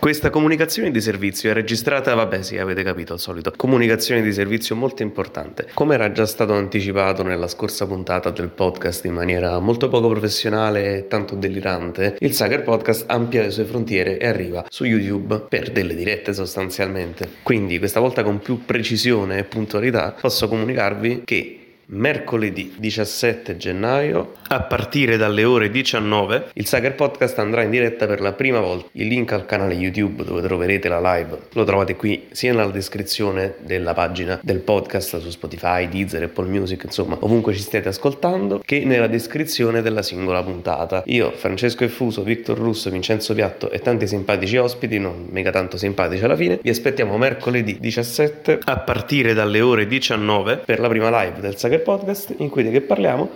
Questa comunicazione di servizio è registrata, vabbè sì, avete capito, al solito, comunicazione di servizio molto importante. Come era già stato anticipato nella scorsa puntata del podcast in maniera molto poco professionale e tanto delirante, il Sacher Podcast amplia le sue frontiere e arriva su YouTube per delle dirette sostanzialmente. Quindi questa volta con più precisione e puntualità posso comunicarvi che mercoledì 17 gennaio a partire dalle ore 19 il Sacher Podcast andrà in diretta per la prima volta. Il link al canale YouTube dove troverete la live lo trovate qui sia nella descrizione della pagina del podcast su Spotify, Deezer, Apple Music, insomma ovunque ci stiate ascoltando, che nella descrizione della singola puntata. Io, Francesco Effuso, Victor Russo, Vincenzo Piatto e tanti simpatici ospiti, non mega tanto simpatici alla fine, vi aspettiamo mercoledì 17 a partire dalle ore 19 per la prima live del Sacher Podcast, in cui di che parliamo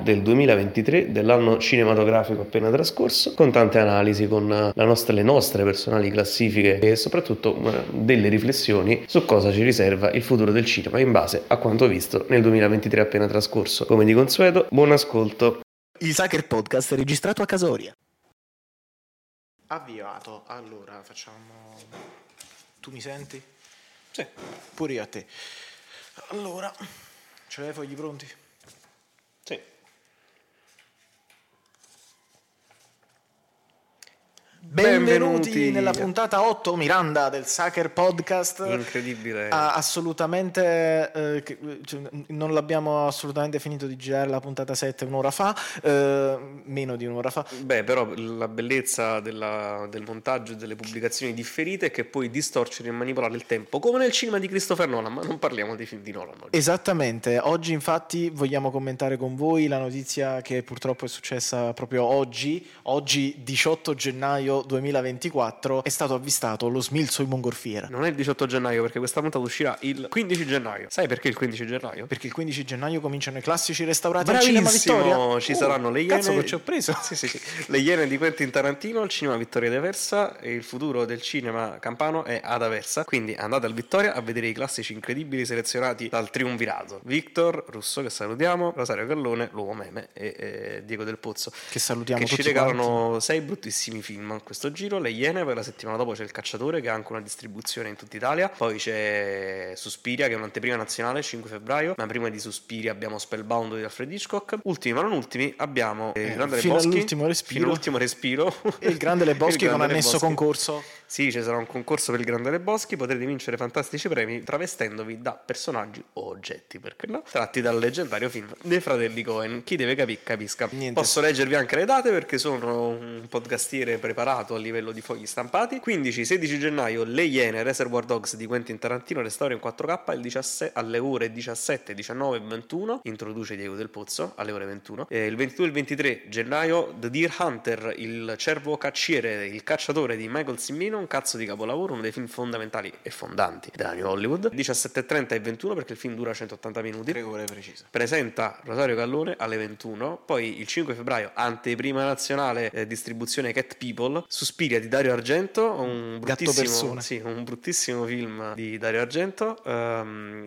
del 2023, dell'anno cinematografico appena trascorso, con tante analisi, con le nostre personali classifiche e soprattutto delle riflessioni su cosa ci riserva il futuro del cinema in base a quanto visto nel 2023 appena trascorso. Come di consueto, buon ascolto. Il Sacher Podcast è registrato a Casoria. Avviato. Allora facciamo... Tu mi senti? Sì, pure io a te. Allora... Ce l'hai i fogli pronti? Sì. Benvenuti nella puntata 8 Miranda del Sacher Podcast. Incredibile. Assolutamente non l'abbiamo assolutamente finito di girare la puntata 7 un'ora fa, meno di un'ora fa. Beh, però la bellezza del montaggio e delle pubblicazioni differite è che puoi distorcere e manipolare il tempo, come nel cinema di Christopher Nolan, ma non parliamo di film di Nolan oggi. Esattamente, oggi infatti vogliamo commentare con voi la notizia che purtroppo è successa proprio oggi 18 gennaio 2024 è stato avvistato lo smilzo in mongolfiera. Non è il 18 gennaio perché questa puntata uscirà il 15 gennaio. Sai perché il 15 gennaio? Perché il 15 gennaio cominciano i classici restaurati al cinema Vittoria. Ci saranno le Iene. Cazzo che ci ho preso. Sì. Le Iene di Quentin Tarantino al cinema Vittoria di Aversa, e il futuro del cinema campano è ad Aversa. Quindi andate al Vittoria a vedere i classici incredibili selezionati dal triumvirato Victor Russo, che salutiamo, Rosario Gallone, l'uomo meme, e Diego Del Pozzo, che salutiamo, che tutti ci regalano quanti. 6 bruttissimi film. Questo giro le Iene, poi la settimana dopo c'è il Cacciatore, che ha anche una distribuzione in tutta Italia, poi c'è Suspiria, che è un'anteprima nazionale, 5 febbraio, ma prima di Suspiria abbiamo Spellbound di Alfred Hitchcock, ultimi ma non ultimi abbiamo il Grande Le Boschi fino all'ultimo respiro e il Grande Le Boschi con annesso concorso. Sì, ci sarà un concorso per il Grande Le Boschi, potrete vincere fantastici premi travestendovi da personaggi o oggetti, perché no, tratti dal leggendario film dei fratelli Coen. Chi deve capisca. Niente. Posso leggervi anche le date perché sono un podcastiere preparato a livello di fogli stampati. 15-16 gennaio Le Iene, Reservoir Dogs di Quentin Tarantino, restauro in 4K alle ore 17, 19 e 21, introduce Diego Del Pozzo alle ore 21. Il 22 e il 23 gennaio The Deer Hunter, il cervo cacciere, il cacciatore di Michael Cimino, un cazzo di capolavoro, uno dei film fondamentali e fondanti della New Hollywood. 17.30 e 21 perché il film dura 180 minuti. 3 ore precise. Presenta Rosario Gallone alle 21. Poi il 5 febbraio anteprima nazionale, distribuzione Cat People, Suspiria di Dario Argento, un bruttissimo film di Dario Argento,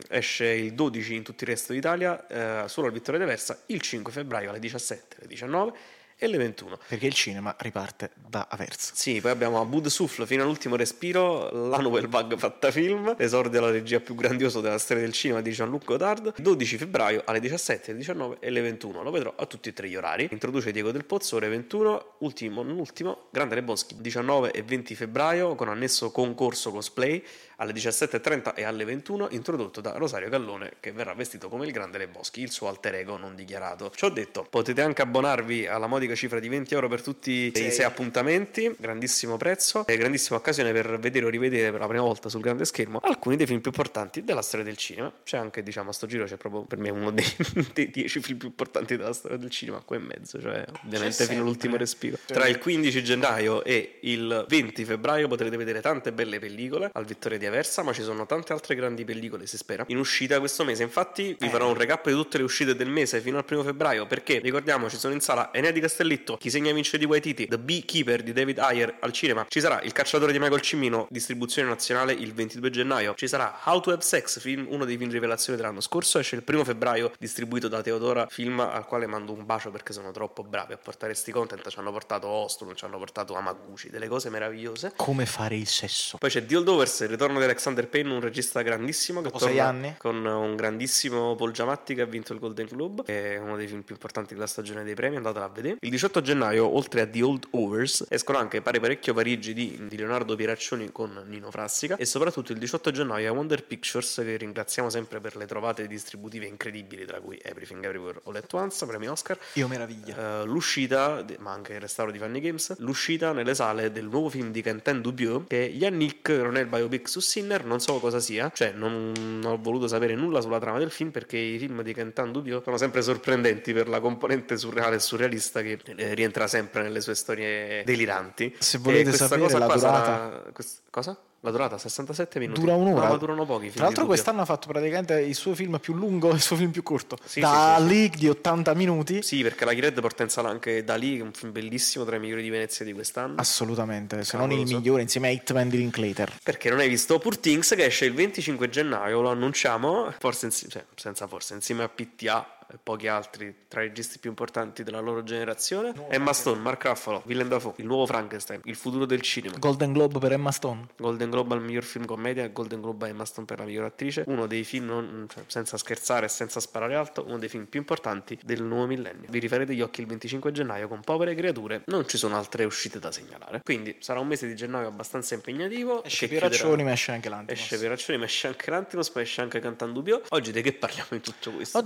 esce il 12 in tutto il resto d'Italia, solo al Vittoria d'Aversa il 5 febbraio alle 17, alle 19 e le 21, perché il cinema riparte da Aversa. Sì, poi abbiamo A bout de souffle fino all'ultimo respiro, la nouvelle vague fatta film, esordio alla regia più grandioso della storia del cinema di Jean-Luc Godard, 12 febbraio alle 17, alle 19 e alle 21. Lo vedrò a tutti e tre gli orari. Introduce Diego Del Pozzo ore 21. Non ultimo Grande Le Boschi 19 e 20 febbraio con annesso concorso cosplay alle 17.30 e alle 21, introdotto da Rosario Gallone, che verrà vestito come il Grande Le Boschi, il suo alter ego non dichiarato. Ciò detto, potete anche abbonarvi alla modica cifra di €20 per tutti i 6 appuntamenti, grandissimo prezzo e grandissima occasione per vedere o rivedere per la prima volta sul grande schermo alcuni dei film più importanti della storia del cinema. C'è anche, diciamo, a sto giro c'è proprio per me uno dei 10 film più importanti della storia del cinema qua e mezzo, cioè ovviamente fino all'ultimo respiro. Tra il 15 gennaio e il 20 febbraio potrete vedere tante belle pellicole al Vittoria di Aversa, ma ci sono tante altre grandi pellicole, si spera, in uscita questo mese. Infatti vi farò un recap di tutte le uscite del mese fino al primo febbraio, perché ricordiamoci sono in sala Enetica Castellitto, Chi segna vince di Waititi, The Beekeeper di David Ayer al cinema, ci sarà Il cacciatore di Michael Cimino, distribuzione nazionale il 22 gennaio, ci sarà How to Have Sex, film, uno dei film rivelazione dell'anno scorso, esce il 1 febbraio, distribuito da Teodora, film al quale mando un bacio perché sono troppo bravi a portare sti content, ci hanno portato Ostrom, ci hanno portato Amaguchi, delle cose meravigliose. Come fare il sesso. Poi c'è Deal Dovers, il ritorno di Alexander Payne, un regista grandissimo che torna 6 anni con un grandissimo Paul Giamatti che ha vinto il Golden Globe, che è uno dei film più importanti della stagione dei premi, andatela a vedere. Il 18 gennaio, oltre a The Old Overs, escono anche Pare parecchio Parigi di Leonardo Pieraccioni con Nino Frassica, e soprattutto il 18 gennaio a Wonder Pictures, che ringraziamo sempre per le trovate distributive incredibili, tra cui Everything Everywhere All at Once, premi Oscar. Io meraviglia. L'uscita, ma anche il restauro di Funny Games, l'uscita nelle sale del nuovo film di Quentin Dupieux, che Jannik, non è il biopic su Sinner, non so cosa sia, cioè non ho voluto sapere nulla sulla trama del film perché i film di Quentin Dupieux sono sempre sorprendenti per la componente surreale e surrealista che rientra sempre nelle sue storie deliranti. Se volete sapere cosa la durata... Cosa? La durata 67 minuti. Dura un'ora. No, ma durano pochi film. Tra l'altro quest'anno ha fatto praticamente il suo film più lungo e il suo film più corto. Sì, da sì, League sì. Di 80 minuti. Sì, perché Lucky Red porta in sala anche Da Lì, che è un film bellissimo, tra i migliori di Venezia di quest'anno. Assolutamente, se non il migliore insieme a Hitman di Linklater. Perché non hai visto Poor Things, che esce il 25 gennaio, lo annunciamo, insieme a PTA. E pochi altri tra i registi più importanti della loro generazione. Emma Stone, Mark Ruffalo, Willem Dafoe, il nuovo Frankenstein, il futuro del cinema. Golden Globe per Emma Stone, Golden Globe al miglior film commedia, Golden Globe a Emma Stone per la miglior attrice. Uno dei film, senza scherzare e senza sparare alto, uno dei film più importanti del nuovo millennio. Vi rifarete gli occhi il 25 gennaio con Povere creature. Non ci sono altre uscite da segnalare, quindi sarà un mese di gennaio abbastanza impegnativo. Esce Pieraccioni, ma esce anche l'Antimos. Ma esce anche Quentin Dupieux. Oggi di che parliamo in tutto questo?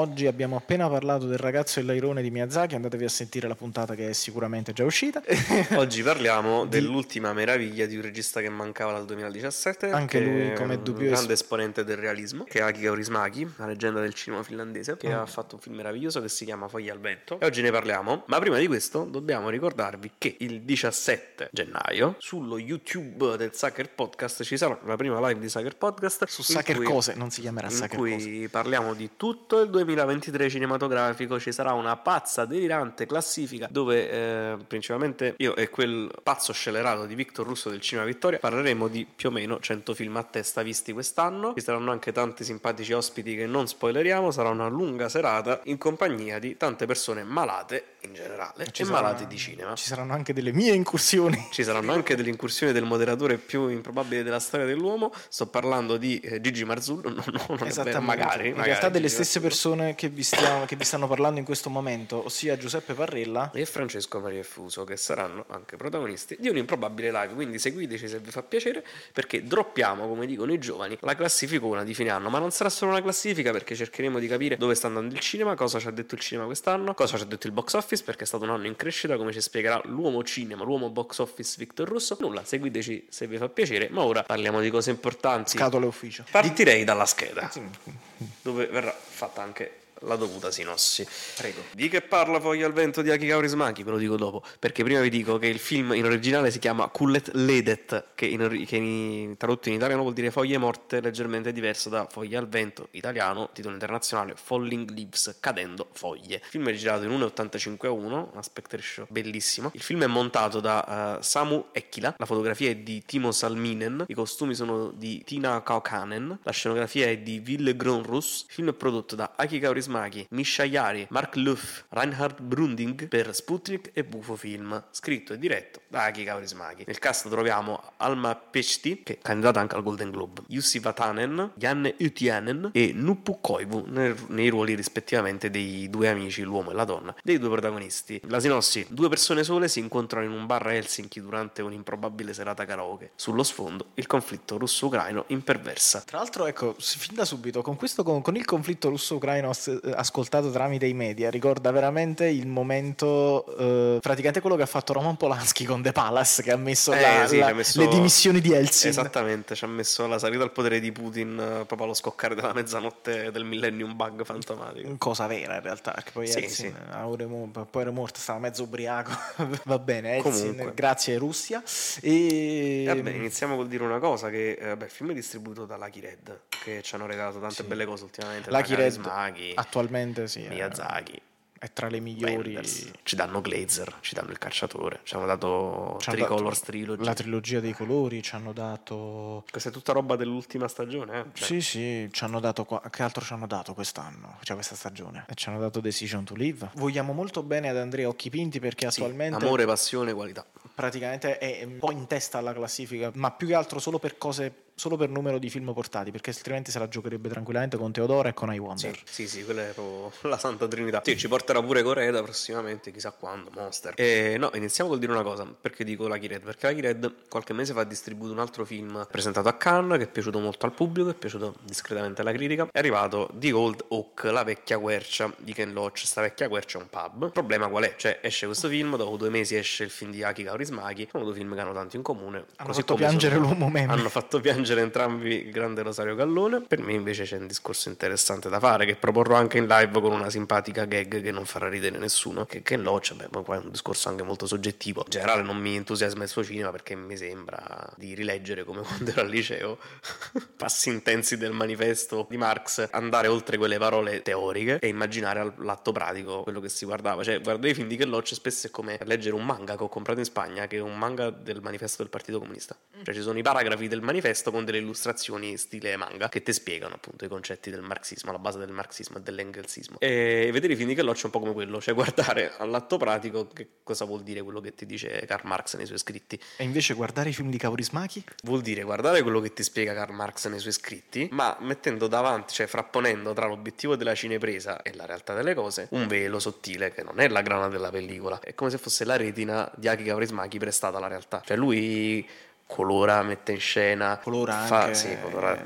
Oggi abbiamo appena parlato del ragazzo e l'airone di Miyazaki, andatevi a sentire la puntata che è sicuramente già uscita. Oggi parliamo dell'ultima meraviglia di un regista che mancava dal 2017, anche lui come Dupieux, un grande esponente del realismo, che è Aki Kaurismäki, la leggenda del cinema finlandese, che ha fatto un film meraviglioso che si chiama Foglie al vento, e oggi ne parliamo. Ma prima di questo dobbiamo ricordarvi che il 17 gennaio sullo YouTube del Sacher Podcast ci sarà la prima live di Sacher Podcast su Sacher Cose, non si chiamerà Sacher Cose, in cui parliamo di tutto il 2023 cinematografico. Ci sarà una pazza delirante classifica dove principalmente io e quel pazzo scellerato di Victor Russo del Cinema Vittoria parleremo di più o meno 100 film a testa visti quest'anno. Ci saranno anche tanti simpatici ospiti che non spoileriamo, sarà una lunga serata in compagnia di tante persone malate in generale malate di cinema. Ci saranno anche delle mie incursioni, ci saranno anche delle incursioni del moderatore più improbabile della storia dell'uomo. Sto parlando di Gigi Marzullo, non esattamente, magari in realtà delle Gigi stesse persone che vi stanno parlando in questo momento, ossia Giuseppe Parrella e Francesco Effuso, che saranno anche protagonisti di un improbabile live. Quindi seguiteci se vi fa piacere, perché droppiamo, come dicono i giovani, la classificona di fine anno. Ma non sarà solo una classifica, perché cercheremo di capire dove sta andando il cinema, cosa ci ha detto il cinema quest'anno, cosa ci ha detto il box office, perché è stato un anno in crescita, come ci spiegherà l'uomo cinema, l'uomo box office Victor Russo. Nulla, seguiteci se vi fa piacere, ma ora parliamo di cose importanti. Scatole ufficio. Partirei dalla scheda, dove verrà fatta anche la dovuta sinossi. Prego. Di che parla Foglia al vento di Aki Kaurismäki? Ve lo dico dopo, perché prima vi dico che il film in originale si chiama Kullet Ledet, che tradotto in italiano vuol dire foglie morte, leggermente diverso da Foglia al vento italiano, titolo internazionale Falling Leaves, cadendo foglie. Il film è girato in 1.85:1, un aspect ratio bellissimo. Il film è montato da Samu Ekkila, la fotografia è di Timo Salminen, i costumi sono di Tina Kaukanen, la scenografia è di Ville Grönroos. Il film è prodotto da Aki Kaurismäki, Misha Yari, Mark Löff, Reinhard Brunding per Sputnik e Bufo Film, scritto e diretto da Aki Kaurismäki. Nel cast troviamo Alma Peshti, che è candidata anche al Golden Globe, Jussi Vatanen, Janne Ytiänen e Nuppu Koivu nei ruoli rispettivamente dei due amici, l'uomo e la donna, dei due protagonisti. La sinossi: due persone sole si incontrano in un bar a Helsinki durante un'improbabile serata karaoke. Sullo sfondo il conflitto russo-ucraino imperversa. Tra l'altro, ecco, fin da subito con il conflitto russo-ucraino ascoltato tramite i media ricorda veramente il momento praticamente quello che ha fatto Roman Polanski con The Palace, che ha messo, le dimissioni di Eltsin. Esattamente, ci ha messo la salita al potere di Putin proprio allo scoccare della mezzanotte del millennium bug fantomatico, cosa vera in realtà, perché poi Eltsin poi era morto, stava mezzo ubriaco. Va bene, Eltsin comunque. Grazie Russia. E vabbè, iniziamo col dire una cosa, che il film è distribuito da Lucky Red, che ci hanno regalato tante belle cose ultimamente. Lucky Red, attualmente sì, Miyazaki è tra le migliori. Wenders. Ci danno Glazer, ci danno Il Cacciatore, ci hanno dato Tricolors Trilogy, la trilogia dei colori, ci hanno dato. Questa è tutta roba dell'ultima stagione, eh? Cioè. Sì, sì, ci hanno dato. Che altro ci hanno dato quest'anno? Cioè, questa stagione. E ci hanno dato Decision to Live. Vogliamo molto bene ad Andrea Occhipinti perché attualmente. Sì, amore, passione, qualità. Praticamente è un po' in testa alla classifica, ma più che altro solo per cose. Solo per numero di film portati, perché altrimenti se la giocherebbe tranquillamente con Teodora e con I Wonder. Sì, sì, sì, quella è proprio la santa trinità. Sì, ci porterà pure Coreda prossimamente, chissà quando, Monster. No, iniziamo col dire una cosa, perché dico Lucky Red? Perché Lucky Red qualche mese fa ha distribuito un altro film presentato a Cannes, che è piaciuto molto al pubblico, è piaciuto discretamente alla critica. È arrivato The Old Oak, La vecchia quercia di Ken Loach. Sta vecchia quercia è un pub. Il problema qual è? Cioè, esce questo film, dopo 2 mesi esce il film di Aki Kaurismäki. Sono 2 film che hanno tanto in comune. Hanno fatto piangere l'uomo meme. Hanno fatto piangere entrambi il grande Rosario Gallone. Per me invece c'è un discorso interessante da fare, che proporrò anche in live con una simpatica gag che non farà ridere nessuno, che Ken Loach, beh, ma qua è un discorso anche molto soggettivo. In generale non mi entusiasma il suo cinema perché mi sembra di rileggere, come quando ero al liceo, passi intensi del manifesto di Marx, andare oltre quelle parole teoriche e immaginare l'atto pratico quello che si guardava. Cioè, guardare i film di Ken Loach spesso è come leggere un manga che ho comprato in Spagna, che è un manga del manifesto del Partito Comunista. Cioè, ci sono i paragrafi del manifesto con delle illustrazioni stile manga che ti spiegano appunto i concetti del marxismo, la base del marxismo e dell'engelsismo. E vedere i film di Ken Loach è un po' come quello, cioè guardare all'atto pratico che cosa vuol dire quello che ti dice Karl Marx nei suoi scritti. E invece guardare i film di Kaurismäki vuol dire guardare quello che ti spiega Karl Marx nei suoi scritti, ma mettendo davanti, cioè frapponendo tra l'obiettivo della cinepresa e la realtà delle cose, un velo sottile che non è la grana della pellicola. È come se fosse la retina di Aki Kaurismäki prestata alla realtà. Cioè lui colora, mette in scena, colora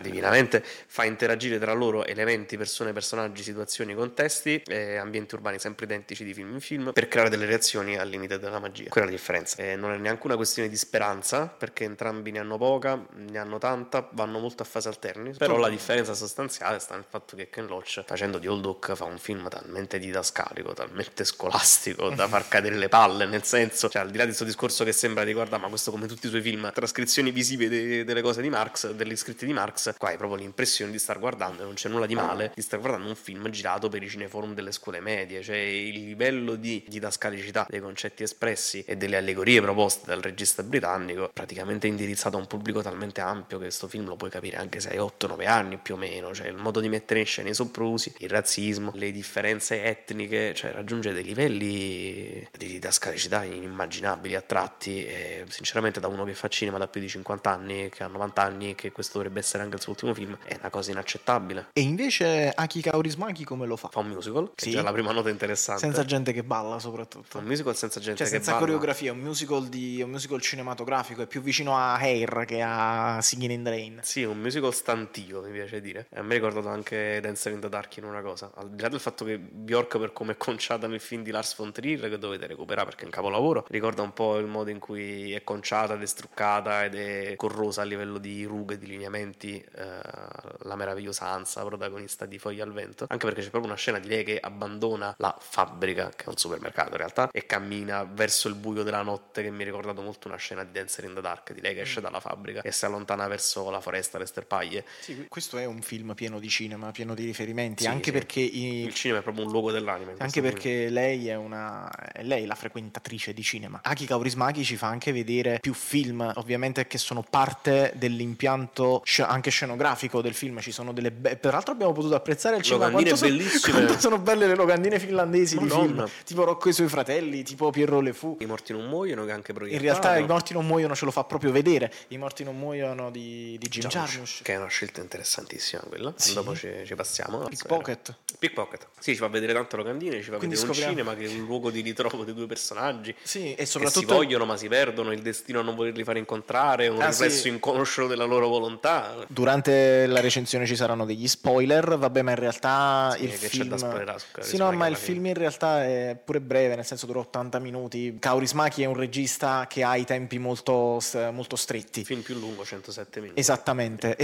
divinamente, fa interagire tra loro elementi, persone, personaggi, situazioni, contesti, ambienti urbani sempre identici di film in film, per creare delle reazioni al limite della magia. Quella è la differenza. Non è neanche una questione di speranza, perché entrambi ne hanno poca, ne hanno tanta, vanno molto a fasi alterni, però la differenza sostanziale sta nel fatto che Ken Loach, facendo di Old Oak, fa un film talmente didascalico, talmente scolastico da far cadere le palle, nel senso, cioè al di là di questo discorso che sembra di guarda, ma questo come tutti i suoi film, iscrizioni visive delle cose di Marx, degli scritti di Marx, qua hai proprio l'impressione di star guardando, e non c'è nulla di male, di star guardando un film girato per i cineforum delle scuole medie. Cioè il livello di didascalicità dei concetti espressi e delle allegorie proposte dal regista britannico praticamente indirizzato a un pubblico talmente ampio che questo film lo puoi capire anche se hai 8-9 anni più o meno. Cioè il modo di mettere in scena i soprusi, il razzismo, le differenze etniche, cioè raggiunge dei livelli di didascalicità inimmaginabili a tratti, e sinceramente da uno che fa cinema da più di 50 anni, che ha 90 anni, che questo dovrebbe essere anche il suo ultimo film, è una cosa inaccettabile. E invece Aki Kaurismäki come lo fa? Fa un musical, che sì, è già la prima nota interessante, senza gente che balla soprattutto. Un musical senza gente, cioè, che senza balla, senza coreografia, un musical cinematografico, è più vicino a Hair che a Singing in the Rain. Sì, un musical stantio, mi piace dire. A me è ricordato anche Dancer in the Dark in una cosa, al di là del fatto che Bjork, per come è conciata nel film di Lars von Trier, che dovete recuperare perché è un capolavoro, ricorda un po' il modo in cui è conciata ed è struccata ed è corrosa a livello di rughe, di lineamenti, la meravigliosa Ansa, protagonista di Foglie al vento, anche perché c'è proprio una scena di lei che abbandona la fabbrica, che è un supermercato in realtà, e cammina verso il buio della notte, che mi ha ricordato molto una scena di Dancer in the Dark, di lei che esce dalla fabbrica e si allontana verso la foresta, le sterpaglie. Sì, questo è un film pieno di cinema, pieno di riferimenti, sì, anche sì, perché il cinema è proprio un luogo dell'anima, anche perché lei è la frequentatrice di cinema. Aki Kaurismäki ci fa anche vedere più film, ovviamente, che sono parte dell'impianto anche scenografico del film. Ci sono delle peraltro abbiamo potuto apprezzare il cinema, quanto sono belle le locandine finlandesi, Madonna, di film tipo Rocco e i suoi fratelli, tipo Pierrot Le Fou. I morti non muoiono, che anche proiettato in realtà. I morti non muoiono ce lo fa proprio vedere, I morti non muoiono di Jim Jarmusch, che è una scelta interessantissima quella. Sì, dopo ci passiamo. Pickpocket sì, ci fa vedere tante locandine, ci fa quindi vedere un cinema che è un luogo di ritrovo dei due personaggi, sì, e soprattutto che si vogliono ma si perdono, il destino a non volerli fare incontrare, un riflesso inconscio della loro volontà. Durante la recensione ci saranno degli spoiler, vabbè, ma in realtà sì, il film film in realtà è pure breve, nel senso dura 80 minuti. Kaurismäki è un regista che ha i tempi molto, molto stretti. Il film più lungo, 107 minuti, esattamente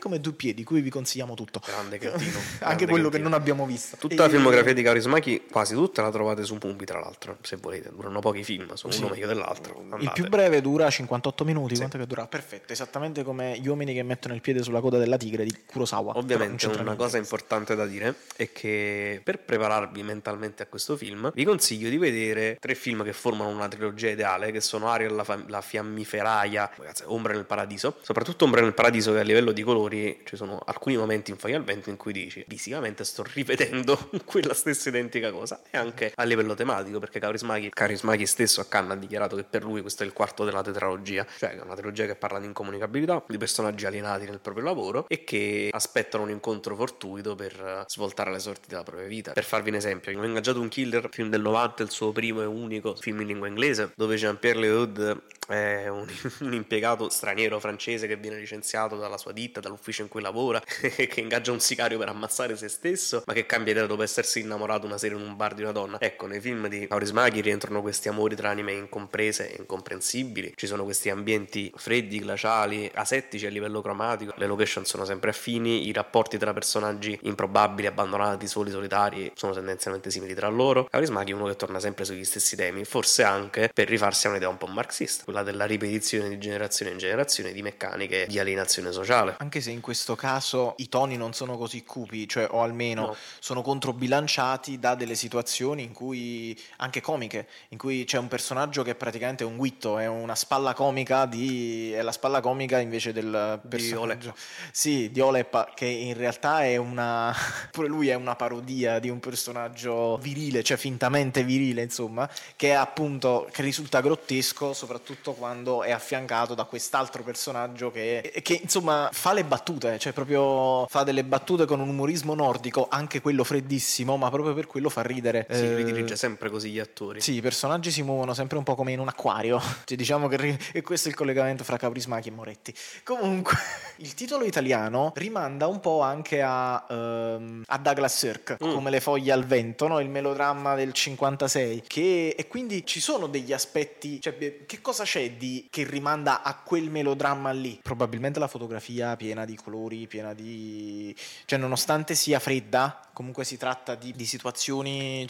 come Dupieux, di cui vi consigliamo tutto. Grande cretino. Anche quello che non abbiamo visto. Tutta la filmografia di Kaurismäki, quasi tutta, la trovate su Mubi, tra l'altro, se volete. Durano pochi film, sono uno meglio dell'altro. Andate. Il più breve dura 58 minuti, minuti, sì. Quanto che dura? Perfetto, esattamente come Gli uomini che mettono il piede sulla coda della tigre di Kurosawa. Ovviamente una cosa importante da dire è che per prepararvi mentalmente a questo film vi consiglio di vedere tre film che formano una trilogia ideale, che sono Ariel la fiammiferaia, ragazzi, Ombre nel paradiso, soprattutto Ombre nel paradiso, che a livello di colori ci sono alcuni momenti in Foglia al vento in cui dici fisicamente sto rivedendo quella stessa identica cosa, e anche a livello tematico, perché Kaurismäki stesso a Cannes ha dichiarato che per lui questo è il quarto della tetralogia, cioè una trilogia che parla di incomunicabilità, di personaggi alienati nel proprio lavoro e che aspettano un incontro fortuito per svoltare le sorti della propria vita. Per farvi un esempio, Ho ingaggiato un killer, film del 90, il suo primo e unico film in lingua inglese, dove Jean-Pierre Léaud è un impiegato straniero francese che viene licenziato dalla sua ditta, dall'ufficio in cui lavora, che ingaggia un sicario per ammazzare se stesso, ma che cambia idea dopo essersi innamorato una sera in un bar di una donna. Ecco, nei film di Kaurismäki rientrano questi amori tra anime incomprese e incomprensibili, ci sono questi ambienti freddi, glaciali, asettici a livello cromatico, le location sono sempre affini, i rapporti tra personaggi improbabili, abbandonati, soli, solitari sono tendenzialmente simili tra loro. Kaurismäki è uno che torna sempre sugli stessi temi, forse anche per rifarsi a un'idea un po' marxista, quella della ripetizione di generazione in generazione di meccaniche di alienazione sociale, anche se in questo caso i toni non sono così cupi, cioè, o almeno no, sono controbilanciati da delle situazioni in cui, anche comiche, in cui c'è un personaggio che è praticamente un guitto, è una spalla comica è la spalla comica invece del personaggio di Olepa, che in realtà è una pure lui è una parodia di un personaggio virile, cioè fintamente virile, insomma, che appunto che risulta grottesco soprattutto quando è affiancato da quest'altro personaggio che insomma fa le battute, cioè proprio fa delle battute con un umorismo nordico, anche quello freddissimo, ma proprio per quello fa ridere. Si ridirige sempre così gli attori, sì, i personaggi si muovono sempre un po' come in un acquario, cioè, diciamo che e questo è il collegamento fra Kaurismäki e Moretti. Comunque il titolo italiano rimanda un po' anche a Douglas Sirk, come Le foglie al vento, no? Il melodramma del 56, e quindi ci sono degli aspetti, cioè, che cosa c'è che rimanda a quel melodramma lì? Probabilmente la fotografia piena di colori, piena di... cioè, nonostante sia fredda, comunque si tratta di situazioni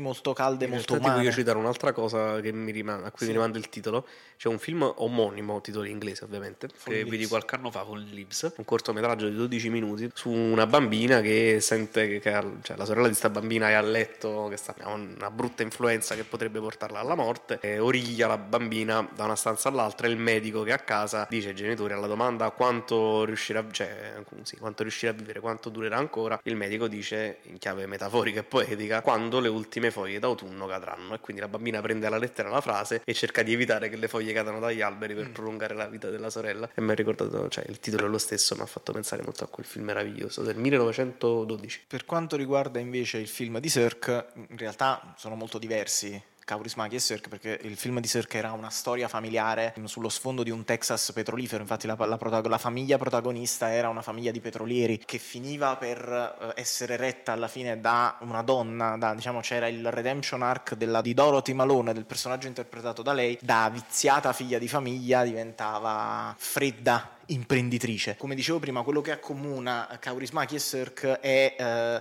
molto calde, molto umane. Ti voglio citare un'altra cosa che mi rimanda il titolo. C'è un film omonimo, titolo in inglese ovviamente, che vidi qualche anno fa, con Leaves, un cortometraggio di 12 minuti su una bambina che sente cioè la sorella di sta bambina è a letto, che sta una brutta influenza che potrebbe portarla alla morte, e origlia la bambina da una stanza all'altra, e il medico che è a casa dice ai genitori, alla domanda quanto riuscirà a vivere, quanto durerà ancora, il medico dice in chiave metaforica e poetica: quando le ultime foglie d'autunno cadranno. E quindi la bambina prende alla lettera la frase e cerca di evitare che le foglie cadano dagli alberi per prolungare la vita della sorella. E mi ha ricordato, cioè il titolo è lo stesso, mi ha fatto pensare molto a quel film meraviglioso del 1912. Per quanto riguarda invece il film di Sirk, in realtà sono molto diversi Kaurismäki e Sirk, perché il film di Sirk era una storia familiare sullo sfondo di un Texas petrolifero. Infatti la famiglia protagonista era una famiglia di petrolieri che finiva per essere retta alla fine da una donna, diciamo, c'era il redemption arc di Dorothy Malone, del personaggio interpretato da lei, da viziata figlia di famiglia diventava fredda imprenditrice. Come dicevo prima, quello che accomuna Kaurismäki e Sirk è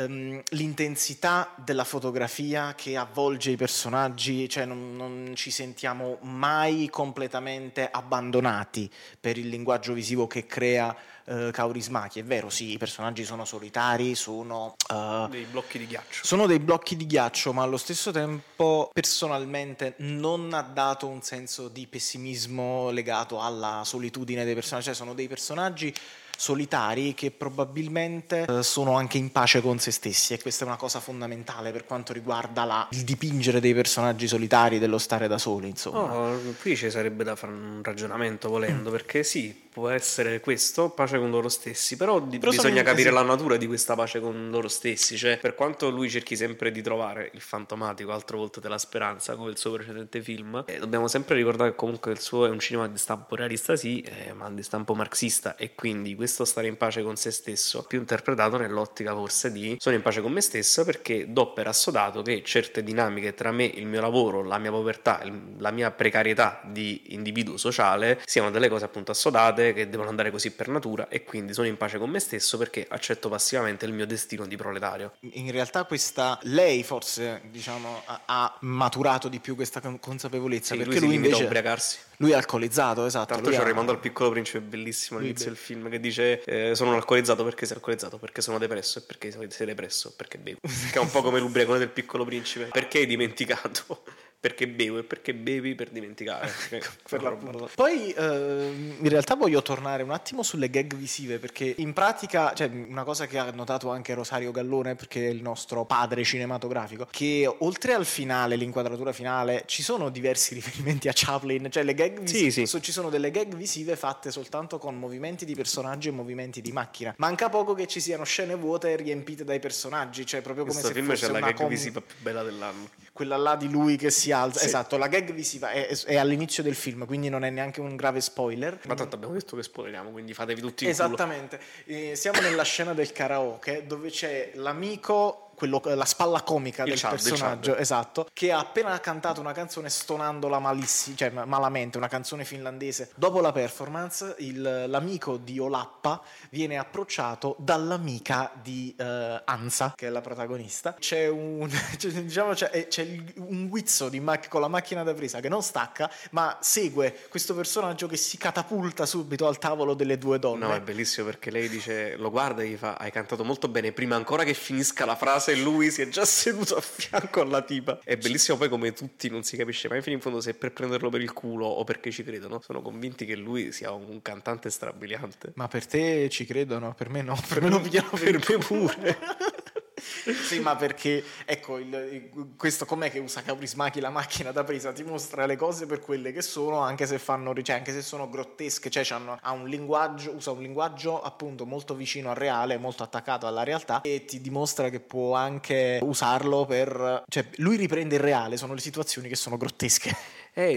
l'intensità della fotografia che avvolge i personaggi, cioè non ci sentiamo mai completamente abbandonati per il linguaggio visivo che crea Kaurismäki. È vero, sì, i personaggi sono solitari, sono dei blocchi di ghiaccio. Sono dei blocchi di ghiaccio, ma allo stesso tempo personalmente non ha dato un senso di pessimismo legato alla solitudine dei personaggi, cioè sono dei personaggi solitari che probabilmente sono anche in pace con se stessi, e questa è una cosa fondamentale per quanto riguarda il dipingere dei personaggi solitari, dello stare da soli, insomma. Qui ci sarebbe da fare un ragionamento, volendo, perché sì, può essere questo, pace con loro stessi, però bisogna capire la natura di questa pace con loro stessi, cioè per quanto lui cerchi sempre di trovare il fantomatico altro volto della speranza come il suo precedente film, dobbiamo sempre ricordare che comunque il suo è un cinema di stampo realista, sì, ma di stampo marxista, e quindi questo stare in pace con se stesso più interpretato nell'ottica forse di sono in pace con me stesso perché do per assodato che certe dinamiche tra me, il mio lavoro, la mia povertà, la mia precarietà di individuo sociale siano delle cose appunto assodate, che devono andare così per natura, vita e quindi sono in pace con me stesso perché accetto passivamente il mio destino di proletario. In realtà questa, lei forse diciamo ha maturato di più questa consapevolezza, sì, perché lui invece ubriacarsi. Lui è alcolizzato, esatto. Tanto c'è un rimando al Piccolo Principe bellissimo all'inizio del film che dice sono un alcolizzato perché sei alcolizzato, perché sono depresso e perché sei depresso, perché bevo. Che è un po' come l'ubriacone del Piccolo Principe, perché hai dimenticato. Perché bevo e perché bevi per dimenticare. Poi in realtà voglio tornare un attimo sulle gag visive, perché in pratica, cioè, una cosa che ha notato anche Rosario Gallone, perché è il nostro padre cinematografico, che oltre al finale, l'inquadratura finale, ci sono diversi riferimenti a Chaplin, cioè le gag visive, sì. Ci sono delle gag visive fatte soltanto con movimenti di personaggi e movimenti di macchina. Manca poco che ci siano scene vuote riempite dai personaggi, cioè proprio come questo se fosse c'è una gag visiva più bella dell'anno, quella là di lui che si alza, sì. Esatto, la gag visiva è all'inizio del film, quindi non è neanche un grave spoiler, ma tanto abbiamo detto che spoileriamo, quindi fatevi tutti in esattamente culo. Siamo nella scena del karaoke dove c'è l'amico, quello, la spalla comica del personaggio, esatto, che ha appena cantato una canzone stonandola malamente, una canzone finlandese. Dopo la performance l'amico di Olappa viene approcciato dall'amica di Ansa, che è la protagonista. C'è un guizzo di con la macchina da presa che non stacca, ma segue questo personaggio che si catapulta subito al tavolo delle due donne. No, è bellissimo perché lei dice, lo guarda e gli fa: hai cantato molto bene, prima ancora che finisca la frase e lui si è già seduto a fianco alla tipa. È bellissimo poi come tutti, non si capisce mai fino in fondo se è per prenderlo per il culo o perché ci credono. Sono convinti che lui sia un cantante strabiliante. Ma per te ci credono? Per me no, per me lo pigliano per me pure. Sì, ma perché ecco questo com'è che usa Kaurismäki la macchina da presa, ti mostra le cose per quelle che sono, anche se fanno, cioè, anche se sono grottesche, cioè usa un linguaggio appunto molto vicino al reale, molto attaccato alla realtà, e ti dimostra che può anche usarlo per, cioè lui riprende il reale, sono le situazioni che sono grottesche.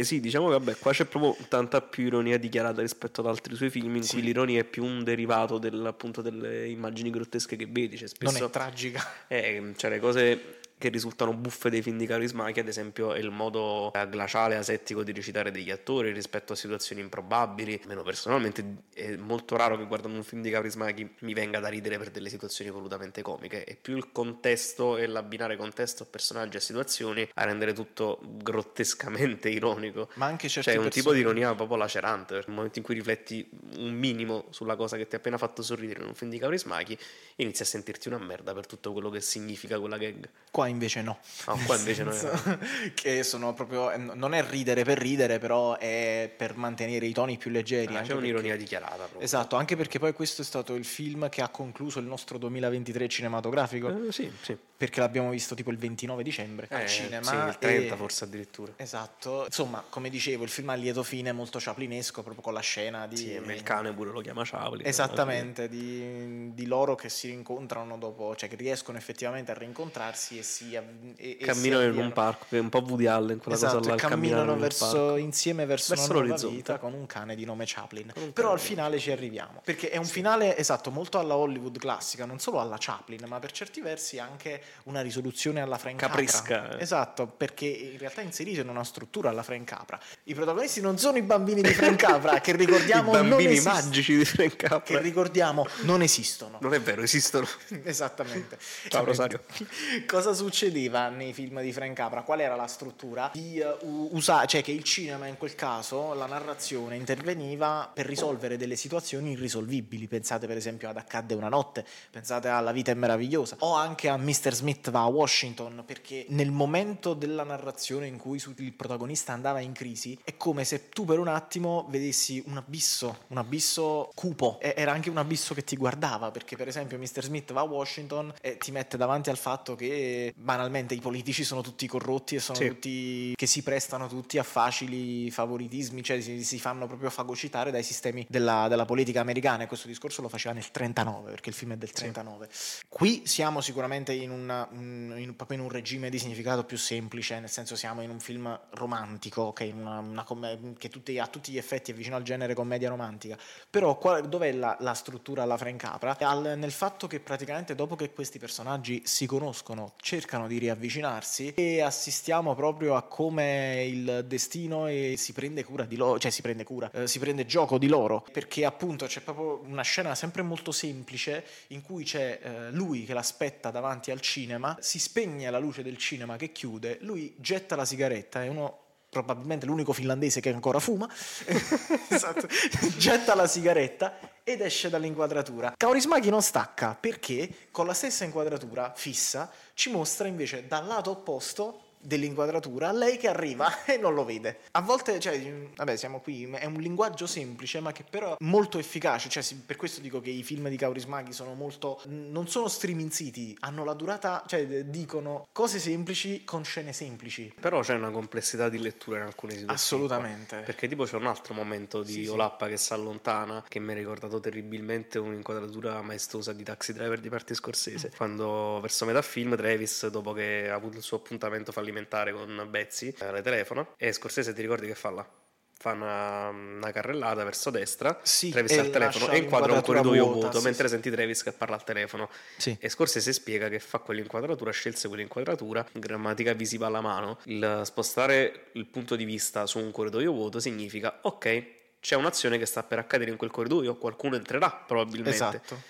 Sì, diciamo che vabbè, qua c'è proprio tanta più ironia dichiarata rispetto ad altri suoi film in cui l'ironia è più un derivato appunto delle immagini grottesche che vedi, cioè spesso non è tragica. Cioè le cose che risultano buffe dei film di Kaurismäki, ad esempio, è il modo glaciale, asettico di recitare degli attori rispetto a situazioni improbabili. Almeno personalmente è molto raro che guardando un film di Kaurismäki mi venga da ridere per delle situazioni volutamente comiche. È più il contesto e l'abbinare contesto a personaggi e situazioni a rendere tutto grottescamente ironico. Ma anche certi un tipo di ironia proprio lacerante, nel momento in cui rifletti un minimo sulla cosa che ti ha appena fatto sorridere in un film di Kaurismäki, inizi a sentirti una merda per tutto quello che significa quella gag. Qua invece no. Che sono proprio, non è ridere per ridere, però è per mantenere i toni più leggeri. C'è un'ironia dichiarata proprio. Esatto, anche perché poi questo è stato il film che ha concluso il nostro 2023 cinematografico, sì. Perché l'abbiamo visto tipo il 29 dicembre al cinema, sì, il 30 forse addirittura. Esatto, insomma, come dicevo, il film ha lieto fine, molto chaplinesco, proprio con la scena di il cane pure lo chiama Chaplin, esattamente, di loro che si rincontrano dopo, cioè che riescono effettivamente a rincontrarsi e camminano in un parco, un po' Woody Allen quella cosa là, camminano verso una nuova vita con un cane di nome Chaplin. Però al finale ci arriviamo, perché è un finale molto alla Hollywood classica, non solo alla Chaplin, ma per certi versi anche una risoluzione alla Frank Capra. Esatto, perché in realtà è inserito in una struttura alla Frank Capra. I protagonisti non sono i bambini di Frank Capra che ricordiamo, i bambini magici di Frank Capra che ricordiamo non esistono. Non è vero, esistono. Esattamente. Ciao Rosario. Cosa succedeva nei film di Frank Capra? Qual era la struttura? Di usare, cioè che il cinema in quel caso, la narrazione interveniva per risolvere delle situazioni irrisolvibili. Pensate per esempio ad Accadde una notte, pensate alla Vita è meravigliosa, o anche a Mr. Smith va a Washington, perché nel momento della narrazione in cui il protagonista andava in crisi è come se tu per un attimo vedessi un abisso cupo, era anche un abisso che ti guardava, perché per esempio Mr. Smith va a Washington e ti mette davanti al fatto che banalmente i politici sono tutti corrotti e sono tutti che si prestano tutti a facili favoritismi, cioè si fanno proprio fagocitare dai sistemi della politica americana, e questo discorso lo faceva nel 39, perché il film è del 39. Qui siamo sicuramente in un regime di significato più semplice, nel senso siamo in un film romantico, che a tutti gli effetti è vicino al genere commedia romantica, però dov'è la struttura alla Frank Capra? Nel fatto che praticamente dopo che questi personaggi si conoscono, c'è cercano di riavvicinarsi e assistiamo proprio a come il destino si prende cura di loro, cioè si prende gioco di loro, perché appunto c'è proprio una scena sempre molto semplice in cui c'è lui che l'aspetta davanti al cinema, si spegne la luce del cinema che chiude, lui getta la sigaretta, è uno probabilmente l'unico finlandese che ancora fuma esatto. Getta la sigaretta ed esce dall'inquadratura. Kaurismäki non stacca, perché con la stessa inquadratura fissa ci mostra invece dal lato opposto dell'inquadratura lei che arriva e non lo vede. A volte, cioè, vabbè, siamo qui, è un linguaggio semplice ma che però molto efficace, cioè, per questo dico che i film di Kaurismäki sono molto, non sono striminziti, hanno la durata, cioè dicono cose semplici con scene semplici. Però c'è una complessità di lettura in alcune situazioni. Assolutamente. Qua, perché tipo c'è un altro momento di Olappa che si allontana, che mi ha ricordato terribilmente un'inquadratura maestosa di Taxi Driver di Martin Scorsese, quando verso metà film Travis, dopo che ha avuto il suo appuntamento fallimento con Betsy, le telefona e Scorsese, ti ricordi che fa là? Fa una carrellata verso destra, sì, Travis al telefono e inquadra un corridoio vuoto, sì, mentre senti Travis che parla al telefono, sì. E Scorsese spiega che fa quell'inquadratura, scelse quell'inquadratura, grammatica visiva alla mano, il spostare il punto di vista su un corridoio vuoto significa ok, c'è un'azione che sta per accadere in quel corridoio, qualcuno entrerà probabilmente, esatto.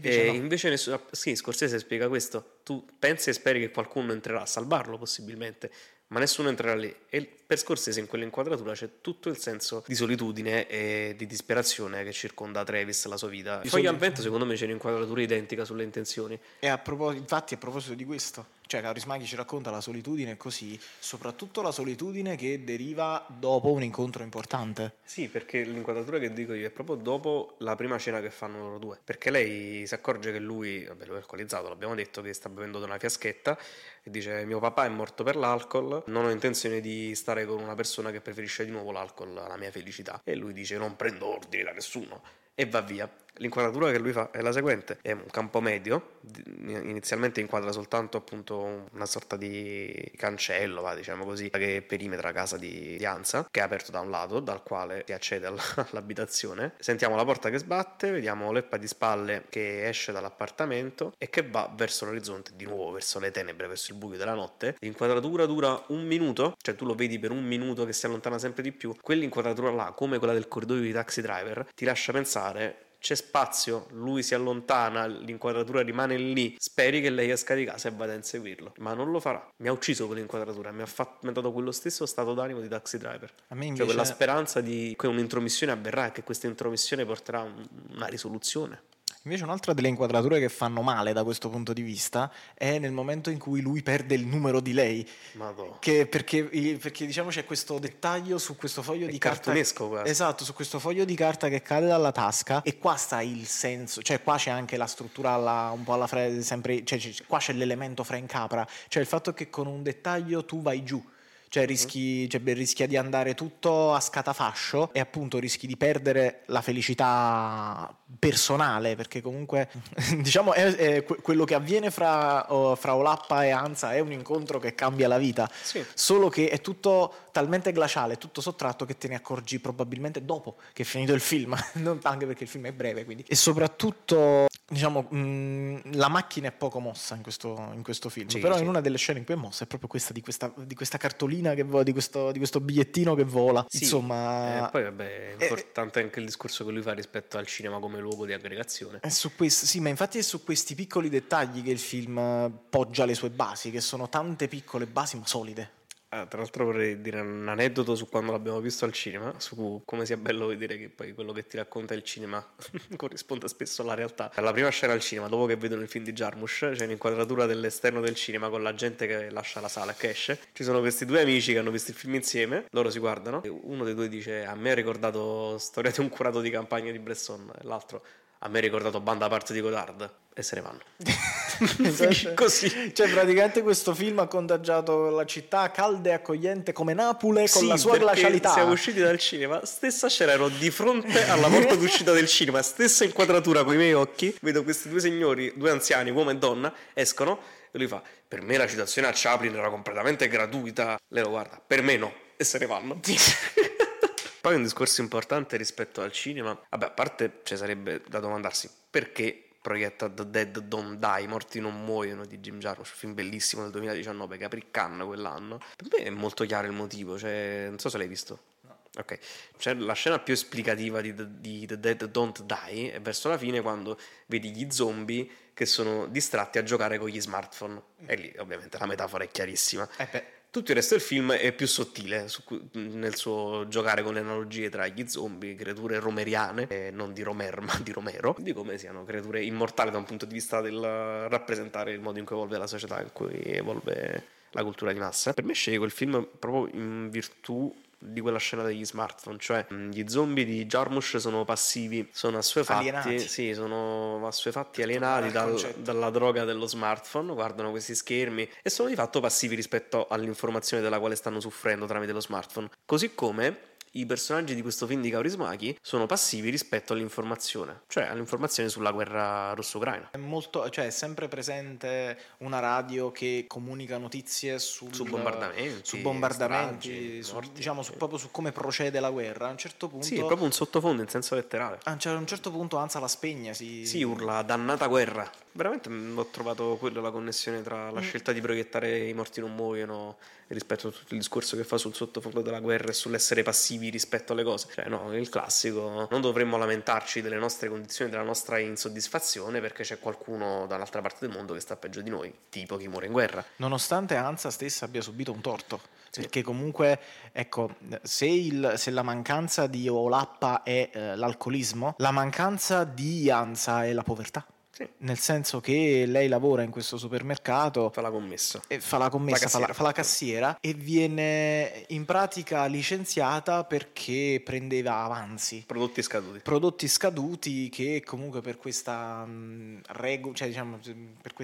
E invece nessuno, sì, Scorsese spiega questo, tu pensi e speri che qualcuno entrerà a salvarlo possibilmente, ma nessuno entrerà lì, e per Scorsese in quell'inquadratura c'è tutto il senso di solitudine e di disperazione che circonda Travis, la sua vita. Poi al vento secondo me c'è un'inquadratura identica sulle intenzioni. E infatti a proposito di questo, cioè Kaurismäki ci racconta la solitudine così, soprattutto la solitudine che deriva dopo un incontro importante. Sì, perché l'inquadratura che dico io è proprio dopo la prima cena che fanno loro due, perché lei si accorge che lui, vabbè, lui è alcolizzato, l'abbiamo detto, che sta bevendo da una fiaschetta e dice mio papà è morto per l'alcol, non ho intenzione di stare con una persona che preferisce di nuovo l'alcol alla mia felicità, e lui dice non prendo ordini da nessuno e va via. L'inquadratura che lui fa è la seguente, è un campo medio, inizialmente inquadra soltanto appunto una sorta di cancello, va, diciamo così, che perimetra casa di Anza, che è aperto da un lato, dal quale si accede all'abitazione, sentiamo la porta che sbatte, vediamo Leppa di spalle che esce dall'appartamento e che va verso l'orizzonte, di nuovo verso le tenebre, verso il buio della notte. L'inquadratura dura un minuto, cioè tu lo vedi per un minuto che si allontana sempre di più. Quell'inquadratura là, come quella del corridoio di Taxi Driver, ti lascia pensare c'è spazio, lui si allontana, l'inquadratura rimane lì, speri che lei esca di casa e vada a inseguirlo, ma non lo farà. Mi ha ucciso quell'inquadratura, mi ha dato quello stesso stato d'animo di Taxi Driver, a me invece, cioè quella speranza di che un'intromissione avverrà e che questa intromissione porterà una risoluzione. Invece un'altra delle inquadrature che fanno male da questo punto di vista è nel momento in cui lui perde il numero di lei, perché diciamo c'è questo dettaglio su questo foglio di carta, esatto, su questo foglio di carta che cade dalla tasca, e qua sta il senso, cioè qua c'è anche la struttura un po' alla sempre, cioè qua c'è l'elemento Frank Capra, cioè il fatto che con un dettaglio tu vai giù. Cioè rischia di andare tutto a scatafascio e appunto rischi di perdere la felicità personale, perché comunque diciamo è quello che avviene fra Olappa e Anza è un incontro che cambia la vita, sì. Solo che è tutto talmente glaciale, tutto sottratto, che te ne accorgi probabilmente dopo che è finito il film, anche perché il film è breve, quindi. E soprattutto diciamo la macchina è poco mossa in questo film, sì, però sì. In una delle scene in cui è mossa è proprio questa di questa cartolina che vola, di questo bigliettino che vola, sì. Insomma, poi vabbè, è importante anche il discorso che lui fa rispetto al cinema come luogo di aggregazione. È su questo, sì, ma infatti è su questi piccoli dettagli che il film poggia le sue basi, che sono tante piccole basi ma solide. Tra l'altro vorrei dire un aneddoto su quando l'abbiamo visto al cinema, su come sia bello vedere che poi quello che ti racconta il cinema corrisponde spesso alla realtà. La prima scena al cinema, dopo che vedono il film di Jarmusch, c'è un'inquadratura dell'esterno del cinema con la gente che lascia la sala e che esce. Ci sono questi due amici che hanno visto il film insieme, loro si guardano e uno dei due dice a me ha ricordato Storia di un curato di campagna di Bresson, e l'altro a me ha ricordato Banda a parte di Godard, e se ne vanno. Così, cioè praticamente questo film ha contagiato la città calda e accogliente come Napoli, sì, con la sua glacialità. Siamo usciti dal cinema, stessa scena, ero di fronte alla porta d'uscita del cinema, stessa inquadratura coi miei occhi, vedo questi due signori, due anziani, uomo e donna, escono e lui fa per me la citazione a Chaplin era completamente gratuita, lei lo guarda, per me no, e se ne vanno. Poi un discorso importante rispetto al cinema, vabbè, a parte, cioè, sarebbe da domandarsi perché proietta The Dead Don't Die, I morti non muoiono, di Jim Jarmusch, un film bellissimo del 2019 che aprì Cannes quell'anno. Per me è molto chiaro il motivo, cioè, non so se l'hai visto. No. Ok, cioè, la scena più esplicativa di The Dead Don't Die è verso la fine, quando vedi gli zombie che sono distratti a giocare con gli smartphone, e lì ovviamente la metafora è chiarissima. Tutto il resto del film è più sottile nel suo giocare con le analogie tra gli zombie, creature romeriane, non di Romer ma di Romero, di come siano creature immortali da un punto di vista del rappresentare il modo in cui evolve la società, in cui evolve la cultura di massa. Per me sceglie quel film proprio in virtù di quella scena degli smartphone, cioè gli zombie di Jarmusch sono passivi, sono assuefatti, alienati. Sì, sono assuefatti, alienati dalla droga dello smartphone, guardano questi schermi e sono di fatto passivi rispetto all'informazione della quale stanno soffrendo tramite lo smartphone, così come i personaggi di questo film di Kaurismäki sono passivi rispetto all'informazione, cioè all'informazione sulla guerra russo-ucraina. È molto, cioè è sempre presente una radio che comunica notizie su bombardamenti, stragi, morti, diciamo proprio su come procede la guerra. A un certo punto sì, è proprio un sottofondo in senso letterale. A un certo punto alza la spegna, si urla dannata guerra. Veramente ho trovato quella la connessione tra la scelta di proiettare I morti non muoiono rispetto a tutto il discorso che fa sul sottofondo della guerra e sull'essere passivi rispetto alle cose. Cioè no, il classico, non dovremmo lamentarci delle nostre condizioni, della nostra insoddisfazione, perché c'è qualcuno dall'altra parte del mondo che sta peggio di noi, tipo chi muore in guerra. Nonostante Ansa stessa abbia subito un torto. Sì. Perché comunque, ecco, se la mancanza di Olappa è l'alcolismo, la mancanza di Ansa è la povertà. Sì. Nel senso che lei lavora in questo supermercato, fa la cassiera e viene in pratica licenziata perché prendeva avanzi, prodotti scaduti che comunque per questa